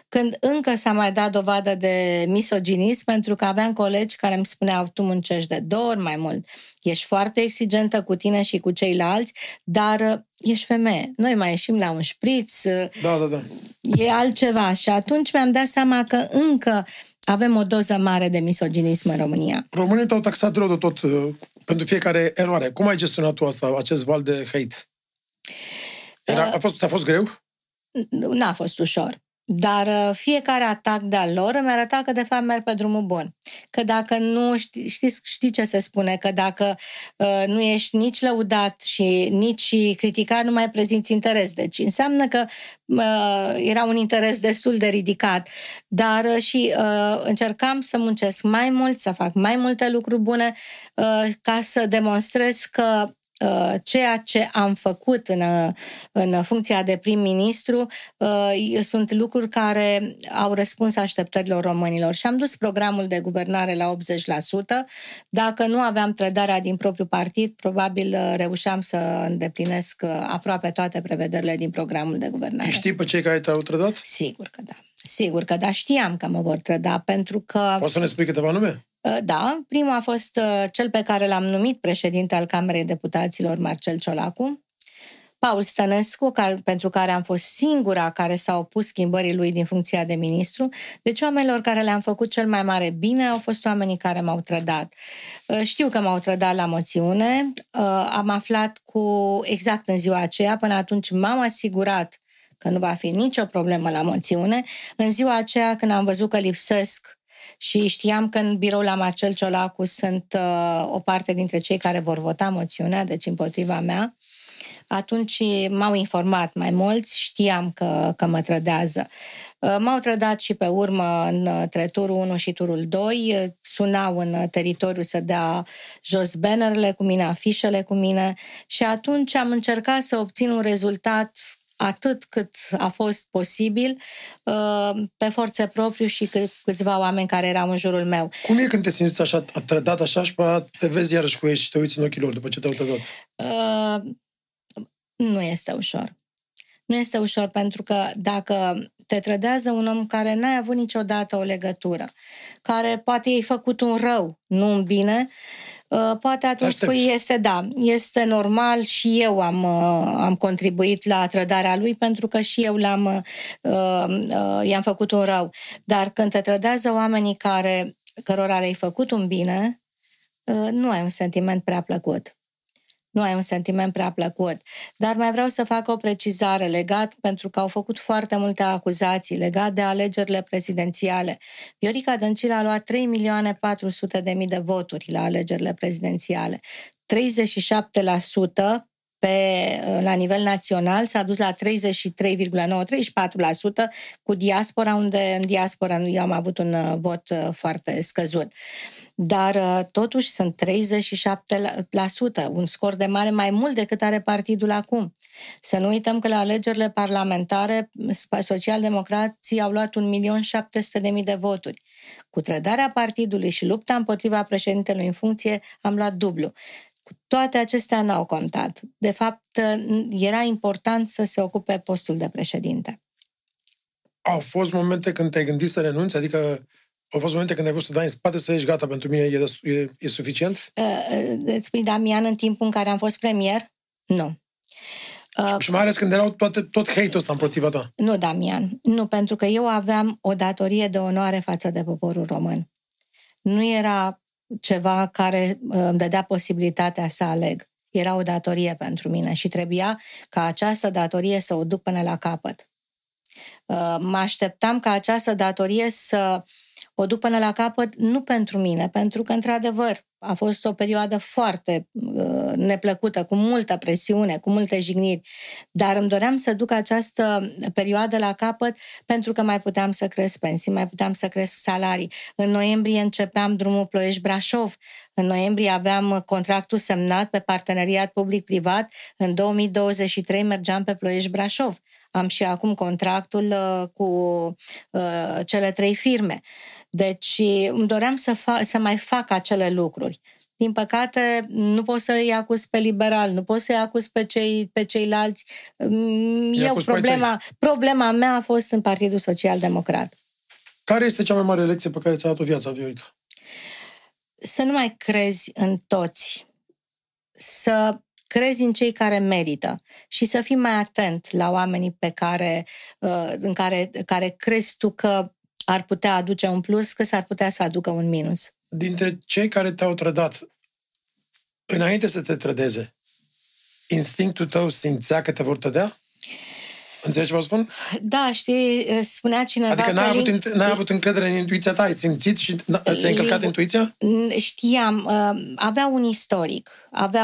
când încă s-a mai dat dovadă de misoginism, pentru că aveam colegi care îmi spuneau: tu muncești de 2 ori mai mult, ești foarte exigentă cu tine și cu ceilalți, dar ești femeie. Noi mai ieșim la un șpriț, da. E altceva. Și atunci mi-am dat seama că încă avem o doză mare de misoginism în România. Românii te-au taxat rău de tot pentru fiecare eroare. Cum ai gestionat tu asta, acest val de hate? A fost greu? N-a fost ușor. Dar fiecare atac de-al lor îmi arăta că de fapt merg pe drumul bun. Că dacă nu știi ce se spune, că dacă nu ești nici lăudat și nici criticat, nu mai prezinți interes. Deci înseamnă că era un interes destul de ridicat. Dar și încercam să muncesc mai mult, să fac mai multe lucruri bune, ca să demonstrez că ceea ce am făcut în funcția de prim-ministru sunt lucruri care au răspuns așteptărilor românilor și am dus programul de guvernare la 80%. Dacă nu aveam trădarea din propriul partid, probabil reușeam să îndeplinesc aproape toate prevederile din programul de guvernare. Știi pe cei care te-au trădat? Sigur că da. Sigur că da, știam că mă vor trăda, pentru că... Poți să ne spui câteva nume? Da, primul a fost cel pe care l-am numit președinte al Camerei Deputaților, Marcel Ciolacu, Paul Stănescu, pentru care am fost singura care s-a opus schimbării lui din funcția de ministru. Deci oamenilor care le-am făcut cel mai mare bine au fost oamenii care m-au trădat. Știu că m-au trădat la moțiune, am aflat exact în ziua aceea, până atunci m-am asigurat că nu va fi nicio problemă la moțiune. În ziua aceea, când am văzut că lipsesc și știam că în birou la Marcel Ciolacu sunt o parte dintre cei care vor vota moțiunea, deci împotriva mea, atunci m-au informat mai mulți, știam că mă trădează. M-au trădat și pe urmă între turul 1 și turul 2, sunau în teritoriu să dea jos bannerele cu mine, afișele cu mine, și atunci am încercat să obțin un rezultat atât cât a fost posibil, pe forțe propriu și câțiva oameni care erau în jurul meu. Cum e când te simți așa, trădat așa, și te vezi iarăși cu ei și te uiți în ochii lor după ce te-au trădat? Nu este ușor. Nu este ușor, pentru că dacă te trădează un om care n-ai avut niciodată o legătură, care poate i-ai făcut un rău, nu un bine, poate atunci spui, este normal, și eu am contribuit la trădarea lui, pentru că și eu i-am făcut un rău. Dar când te trădează oamenii cărora le-ai făcut un bine, nu ai un sentiment prea plăcut. Nu ai un sentiment prea plăcut. Dar mai vreau să fac o precizare pentru că au făcut foarte multe acuzații legate de alegerile prezidențiale. Viorica Dăncilă a luat 3.400.000 de voturi la alegerile prezidențiale. 37% la nivel național, s-a dus la 33,9-34% cu diaspora, unde în diaspora eu am avut un vot foarte scăzut. Dar totuși sunt 37%, un scor de mare mai mult decât are partidul acum. Să nu uităm că la alegerile parlamentare social-democrații au luat 1.700.000 de voturi. Cu trădarea partidului și lupta împotriva președintelui în funcție am luat dublu. Toate acestea n-au contat. De fapt, era important să se ocupe postul de președinte. Au fost momente când te-ai gândit să renunți? Adică au fost momente când ai vrut să dai în spate, să ești gata, pentru mine e suficient? Îți spui, Damian, în timpul în care am fost premier? Nu. Și mai ales când erau tot hate-ul ăsta împotriva ta. Nu, Damian. Nu, pentru că eu aveam o datorie de onoare față de poporul român. Nu era ceva care îmi dădea posibilitatea să aleg. Era o datorie pentru mine și trebuia ca această datorie să o duc până la capăt. Mă așteptam ca această datorie să o duc până la capăt, nu pentru mine, pentru că, într-adevăr, a fost o perioadă foarte neplăcută, cu multă presiune, cu multe jigniri, dar îmi doream să duc această perioadă la capăt pentru că mai puteam să cresc pensii, mai puteam să cresc salarii. În noiembrie începeam drumul Ploiești-Brașov, în noiembrie aveam contractul semnat pe parteneriat public-privat, în 2023 mergeam pe Ploiești-Brașov. Am și acum contractul cu cele 3 firme. Deci îmi doream să mai fac acele lucruri. Din păcate, nu pot să-i acuz pe liberal, nu pot să-i acuz pe ceilalți. Problema mea a fost în Partidul Social-Democrat. Care este cea mai mare lecție pe care ți-a dat-o viața, Viorica? Să nu mai crezi în toți. Să crezi în cei care merită și să fii mai atent la oamenii care crezi tu că ar putea aduce un plus, că s-ar putea să aducă un minus. Dintre cei care te-au trădat, înainte să te trădeze, instinctul tău simțea că te vor trădea? Înțelegi ce vă spun? Da, știi, spunea cineva... Adică n-ai avut încredere în intuiția ta, ai simțit și ți-ai încălcat intuiția? Știam, avea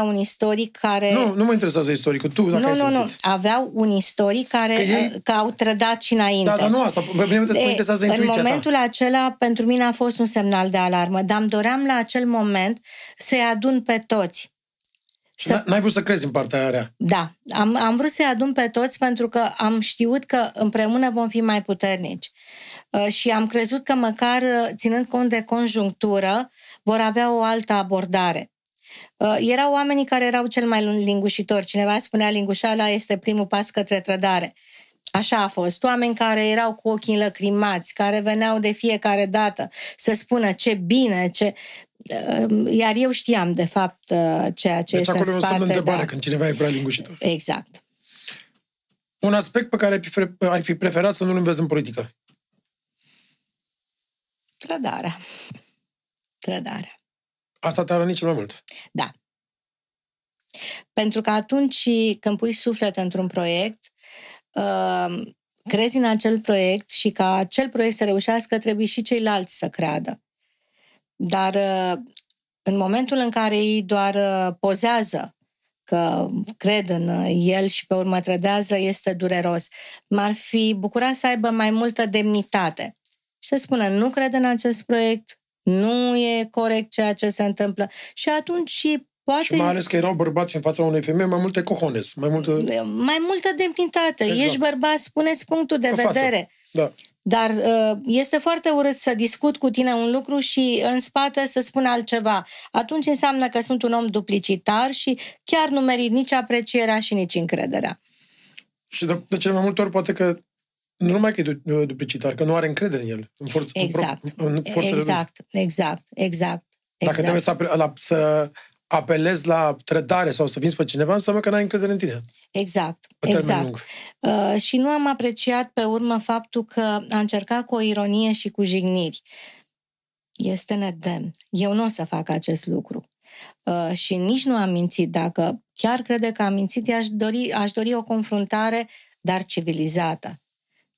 un istoric care... Nu mă interesează istoricul, tu dacă ai simțit. Nu, aveau un istoric care au trădat și înainte. Da, dar nu asta, pe mine mă interesează intuiția ta. În momentul acela, pentru mine a fost un semnal de alarmă, dar îmi doream la acel moment să-i adun pe toți. N-ai vrut să crezi în partea aia rea. Da, am vrut să-i adun pe toți pentru că am știut că împreună vom fi mai puternici. Și am crezut că măcar, ținând cont de conjunctură, vor avea o altă abordare. Erau oamenii care erau cel mai lingușitori. Cineva spunea, lingușala este primul pas către trădare. Așa a fost. Oameni care erau cu ochii înlăcrimați, care veneau de fiecare dată să spună ce bine, ce... Iar eu știam, de fapt, ceea ce este în spate. Deci acolo o întrebare, da, când cineva e prea lingușitor. Exact. Un aspect pe care ai fi preferat să nu-l înveți în politică? Trădarea. Trădarea. Asta te-a rănit cel mai mult? Da. Pentru că atunci când pui suflet într-un proiect, crezi în acel proiect și ca acel proiect să reușească, trebuie și ceilalți să creadă. Dar în momentul în care ei doar pozează că cred în el și pe urmă trădează, este dureros. M-ar fi bucurat să aibă mai multă demnitate și să spună, nu cred în acest proiect, nu e corect ceea ce se întâmplă. Și atunci și poate... Și mai ales că erau bărbați în fața unei femei, mai multe cojones, mai multă demnitate. Exact. Ești bărbat, spuneți punctul de vedere. Da. Dar este foarte urât să discut cu tine un lucru și în spate să spun altceva. Atunci înseamnă că sunt un om duplicitar și chiar nu merit nici aprecierea și nici încrederea. Și de cele mai multe ori poate că nu numai că e duplicitar, că nu are încredere în el. Exact, exact. Exact. Dacă trebuie să apelezi la trădare sau să vinzi pe cineva, înseamnă că n-ai încredere în tine. Exact, exact. Și nu am apreciat pe urmă faptul că a încercat cu o ironie și cu jigniri. Este nedemn. Eu nu o să fac acest lucru. Și nici nu am mințit. Dacă chiar crede că am mințit, aș dori o confruntare, dar civilizată.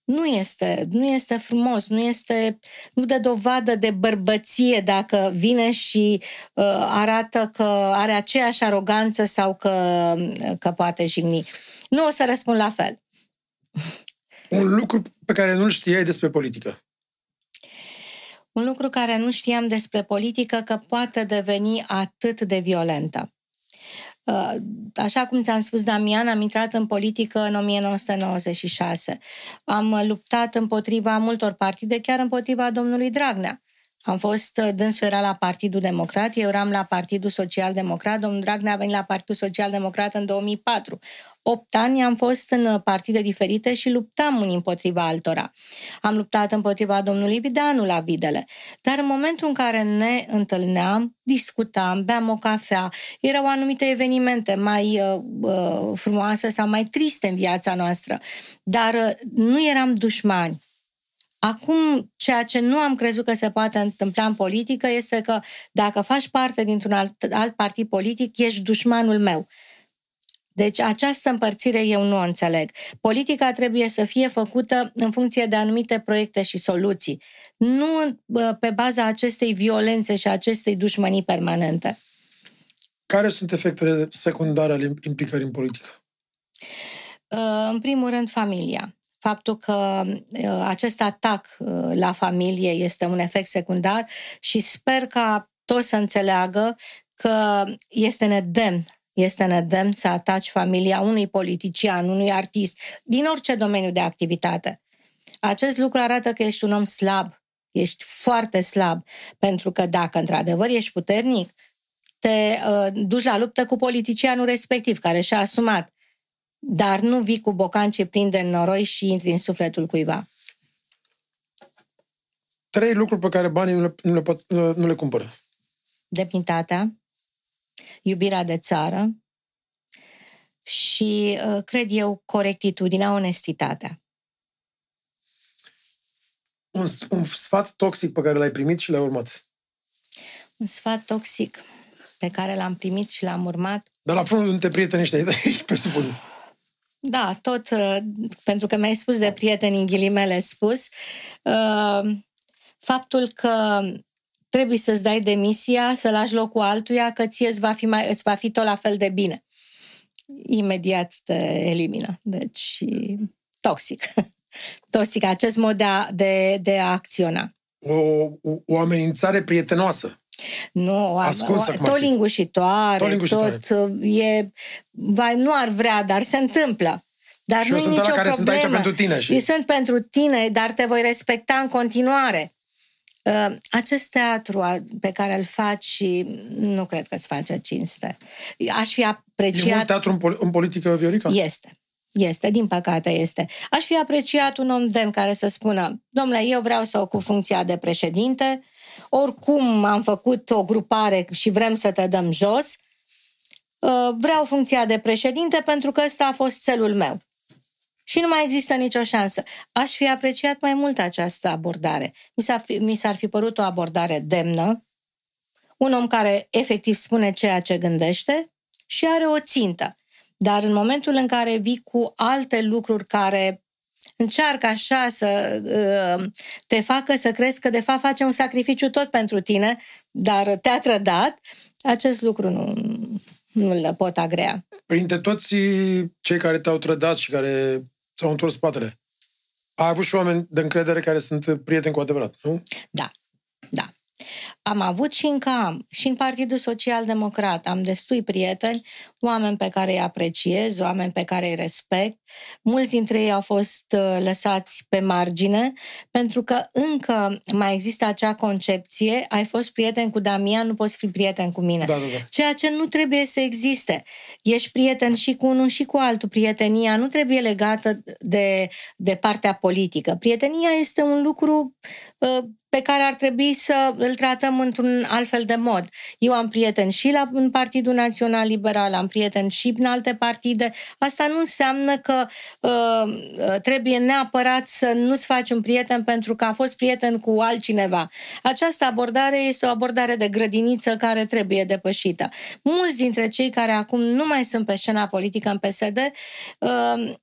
Nu este frumos, nu dă dovadă de bărbăție dacă vine și arată că are aceeași aroganță sau că poate jigni. Nu o să răspund la fel. Un lucru pe care nu-l știai despre politică. Un lucru care nu știam despre politică, că poate deveni atât de violentă. Așa cum ți-am spus, Damian, am intrat în politică în 1996. Am luptat împotriva multor partide, chiar împotriva domnului Dragnea. Dânsul era la Partidul Democrat, eu eram la Partidul Social-Democrat, domnul Dragnea a venit la Partidul Social-Democrat în 2004. 8 ani am fost în partide diferite și luptam unii împotriva altora. Am luptat împotriva domnului Vidanu la Videle. Dar în momentul în care ne întâlneam, discutam, beam o cafea, erau anumite evenimente mai frumoase sau mai triste în viața noastră. Dar nu eram dușmani. Acum, ceea ce nu am crezut că se poate întâmpla în politică este că dacă faci parte dintr-un alt partid politic, ești dușmanul meu. Deci această împărțire eu nu o înțeleg. Politica trebuie să fie făcută în funcție de anumite proiecte și soluții, nu pe baza acestei violențe și acestei dușmănii permanente. Care sunt efectele secundare ale implicării în politică? În primul rând, familia. Faptul că acest atac la familie este un efect secundar și sper ca toți să înțeleagă că este nedemn. Este nedemn să ataci familia unui politician, unui artist, din orice domeniu de activitate. Acest lucru arată că ești un om slab, ești foarte slab, pentru că dacă într-adevăr ești puternic, te duci la luptă cu politicianul respectiv, care și-a asumat. Dar nu vii cu bocanci plini de noroi și intri în sufletul cuiva. 3 lucruri pe care banii nu le cumpără. Demnitatea, iubirea de țară și, cred eu, corectitudinea, onestitatea. Un sfat toxic pe care l-ai primit și l-ai urmat. Un sfat toxic pe care l-am primit și l-am urmat. Dar la fundul nu te prietenești, presupun. Da, tot, pentru că mi-ai spus de prieteni, în ghilimele spus, faptul că trebuie să-ți dai demisia, să lași locul altuia, că ție îți va fi tot la fel de bine. Imediat te elimină. Deci, toxic. Toxic, acest mod de a acționa. O amenințare prietenoasă. Nu, tot lingușitoare, nu ar vrea, dar se întâmplă. Dar nu sunt nicio care problemă. Sunt aici pentru tine. Sunt pentru tine, dar te voi respecta în continuare. Acest teatru pe care îl faci, nu cred că îți face cinste. Aș fi apreciat... E mult teatru în politică, Viorica? Este, din păcate este. Aș fi apreciat un om demn care să spună: domnule, eu vreau să ocup funcția de președinte, oricum am făcut o grupare și vrem să te dăm jos, vreau funcția de președinte pentru că ăsta a fost țelul meu. Și nu mai există nicio șansă. Aș fi apreciat mai mult această abordare. Mi s-ar fi părut o abordare demnă, un om care efectiv spune ceea ce gândește și are o țintă. Dar în momentul în care vii cu alte lucruri care încearcă așa să te facă să crezi că de fapt face un sacrificiu tot pentru tine, dar te-a trădat, acest lucru nu-l pot agrea. Printre toți cei care te-au trădat și care ți-au întors spatele, ai avut și oameni de încredere care sunt prieteni cu adevărat, nu? Da. Am avut și încă am. Și în Partidul Social-Democrat am destui prieteni, oameni pe care îi apreciez, oameni pe care îi respect. Mulți dintre ei au fost lăsați pe margine, pentru că încă mai există acea concepție: ai fost prieten cu Damian, nu poți fi prieten cu mine. Da. Ceea ce nu trebuie să existe. Ești prieten și cu unul și cu altul. Prietenia nu trebuie legată de partea politică. Prietenia este un lucru pe care ar trebui să îl tratăm într-un altfel de mod. Eu am prieteni și în Partidul Național Liberal, am prieteni și în alte partide. Asta nu înseamnă că trebuie neapărat să nu-ți faci un prieten pentru că a fost prieten cu altcineva. Această abordare este o abordare de grădiniță care trebuie depășită. Mulți dintre cei care acum nu mai sunt pe scena politică în PSD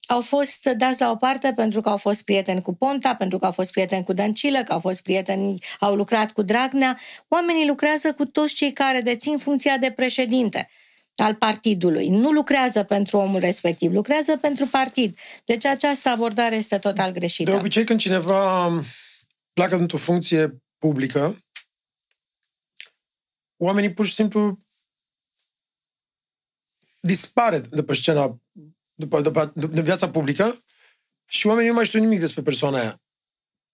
au fost dați la o parte pentru că au fost prieteni cu Ponta, pentru că au fost prieteni cu Dăncilă, că au fost prieteni, au lucrat cu Dragnea. Oamenii lucrează cu toți cei care dețin funcția de președinte al partidului. Nu lucrează pentru omul respectiv, lucrează pentru partid. Deci această abordare este total greșită. De obicei, când cineva pleacă într-o funcție publică, oamenii pur și simplu dispare de pe scena, de viața publică și oamenii nu mai știu nimic despre persoana aia.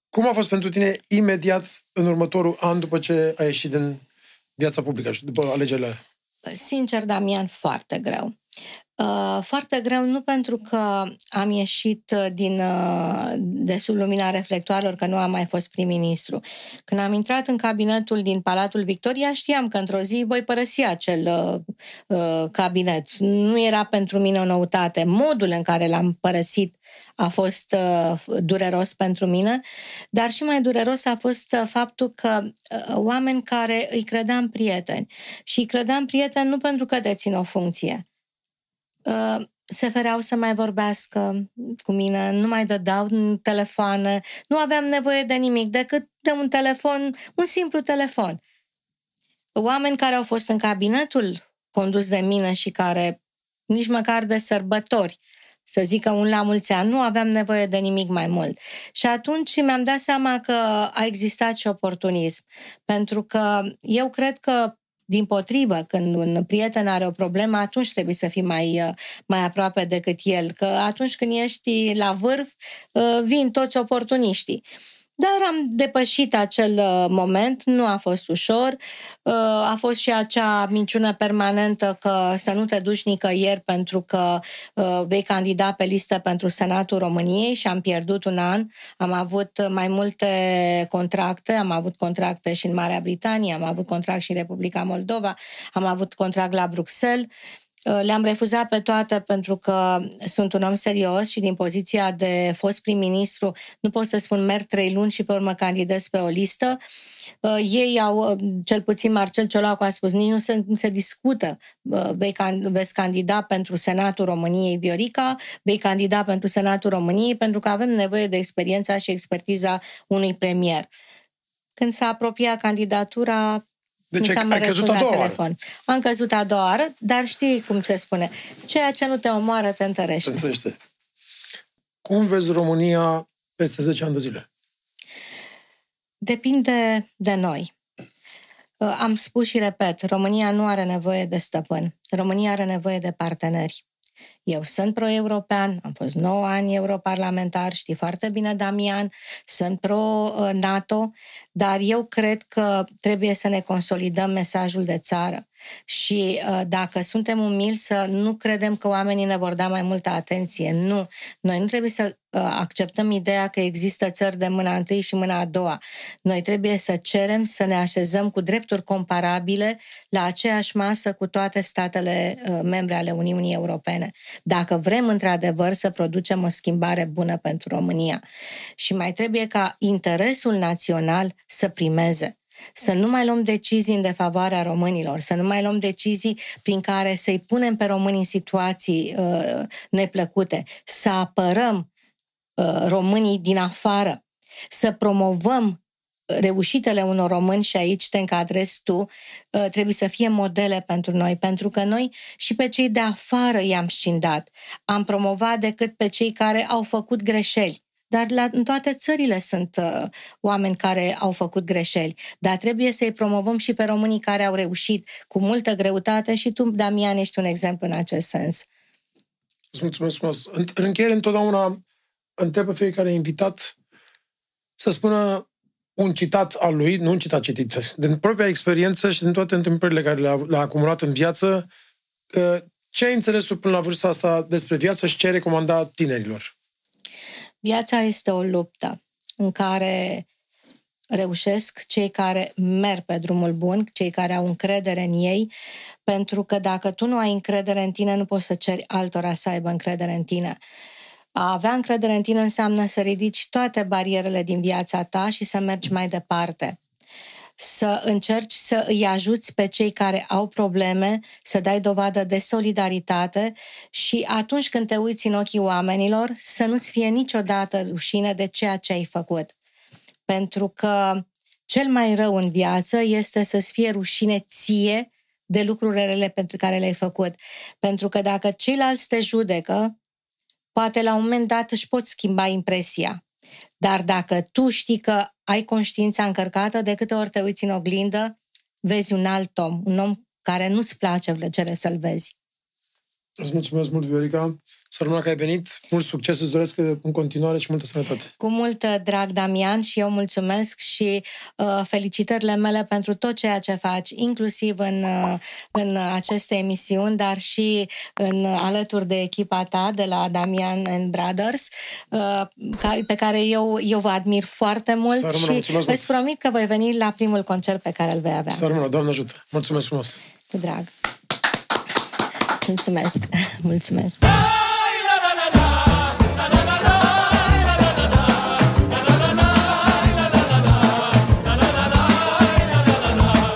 Cum a fost pentru tine imediat în următorul an după ce ai ieșit din viața publică și după alegerile alea? Sincer, Damian, foarte greu. Foarte greu nu pentru că am ieșit de sub lumina reflectoarelor, că nu am mai fost prim-ministru. Când am intrat în cabinetul din Palatul Victoria, știam că într-o zi voi părăsi acel cabinet. Nu era pentru mine o noutate. Modul în care l-am părăsit a fost dureros pentru mine, dar și mai dureros a fost faptul că oameni care îi credeam prieteni, și îi credeam prieteni nu pentru că dețin o funcție, se fereau să mai vorbească cu mine, nu mai dădeau telefoane, nu aveam nevoie de nimic decât de un telefon, un simplu telefon. Oameni care au fost în cabinetul condus de mine și care nici măcar de sărbători, să zică un la mulți ani, nu aveam nevoie de nimic mai mult. Și atunci mi-am dat seama că a existat și oportunism. Pentru că eu cred că, din potrivă, când un prieten are o problemă, atunci trebuie să fii mai aproape decât el. Că atunci când ești la vârf, vin toți oportuniștii. Dar am depășit acel moment, nu a fost ușor, a fost și acea minciună permanentă că să nu te duci nicăieri pentru că vei candida pe listă pentru Senatul României și am pierdut un an, am avut mai multe contracte, am avut contracte și în Marea Britanie, am avut contract și în Republica Moldova, am avut contract la Bruxelles. Le-am refuzat pe toate pentru că sunt un om serios și din poziția de fost prim-ministru nu pot să spun merg 3 luni și pe urmă candidez pe o listă. Ei au, cel puțin Marcel Ciolacu a spus, nici nu se discută, veți candida pentru Senatul României, Viorica, vei candida pentru Senatul României pentru că avem nevoie de experiența și expertiza unui premier. Când s-a apropiat candidatura, deci ai căzut a doua oară. Am căzut a doua oară, dar știi cum se spune. Ceea ce nu te omoară te întărește. Cum vezi România peste 10 ani de zile? Depinde de noi. Am spus și repet, România nu are nevoie de stăpân. România are nevoie de parteneri. Eu sunt pro-european, am fost 9 ani europarlamentar, știi foarte bine, Damian, sunt pro-NATO, dar eu cred că trebuie să ne consolidăm mesajul de țară și dacă suntem umili să nu credem că oamenii ne vor da mai multă atenție. Nu, noi nu trebuie să acceptăm ideea că există țări de mâna întâi și mâna a doua. Noi trebuie să cerem să ne așezăm cu drepturi comparabile la aceeași masă cu toate statele membre ale Uniunii Europene. Dacă vrem într-adevăr să producem o schimbare bună pentru România. Și mai trebuie ca interesul național să primeze. Să nu mai luăm decizii în defavoarea românilor, să nu mai luăm decizii prin care să-i punem pe români în situații neplăcute, să apărăm românii din afară, să promovăm reușitele unor români și aici te încadrezi tu, trebuie să fie modele pentru noi, pentru că noi și pe cei de afară i-am scindat, am promovat decât pe cei care au făcut greșeli. Dar în toate țările sunt oameni care au făcut greșeli. Dar trebuie să-i promovăm și pe românii care au reușit cu multă greutate și tu, Damian, ești un exemplu în acest sens. Îți mulțumesc frumos. În încheiere, întotdeauna întreb pe fiecare invitat să spună un citat al lui, nu un citat citit, din propria experiență și din toate întâmplările care le-a acumulat în viață, ce ai înțeles până la vârsta asta despre viață și ce ai recomanda tinerilor? Viața este o luptă în care reușesc cei care merg pe drumul bun, cei care au încredere în ei, pentru că dacă tu nu ai încredere în tine, nu poți să ceri altora să aibă încredere în tine. A avea încredere în tine înseamnă să ridici toate barierele din viața ta și să mergi mai departe. Să încerci să îi ajuți pe cei care au probleme, să dai dovadă de solidaritate și atunci când te uiți în ochii oamenilor, să nu-ți fie niciodată rușine de ceea ce ai făcut. Pentru că cel mai rău în viață este să-ți fie rușine ție de lucrurile pentru care le-ai făcut. Pentru că dacă ceilalți te judecă, poate la un moment dat își poți schimba impresia. Dar dacă tu știi că ai conștiința încărcată, de câte ori te uiți în oglindă, vezi un alt om, un om care nu-ți place plăcere să-l vezi. Îți mulțumesc mult, Viorica. Să rămână că ai venit. Mult succes, îți doresc în continuare și multă sănătate. Cu mult drag, Damian, și eu mulțumesc și felicitările mele pentru tot ceea ce faci, inclusiv în aceste emisiuni, dar și alături de echipa ta de la Damian & Brothers, pe care eu vă admir foarte mult și îți promit că voi veni la primul concert pe care îl vei avea. Să rămână, Doamne ajută! Mulțumesc frumos! Cu drag! Mulțumesc! Mulțumesc!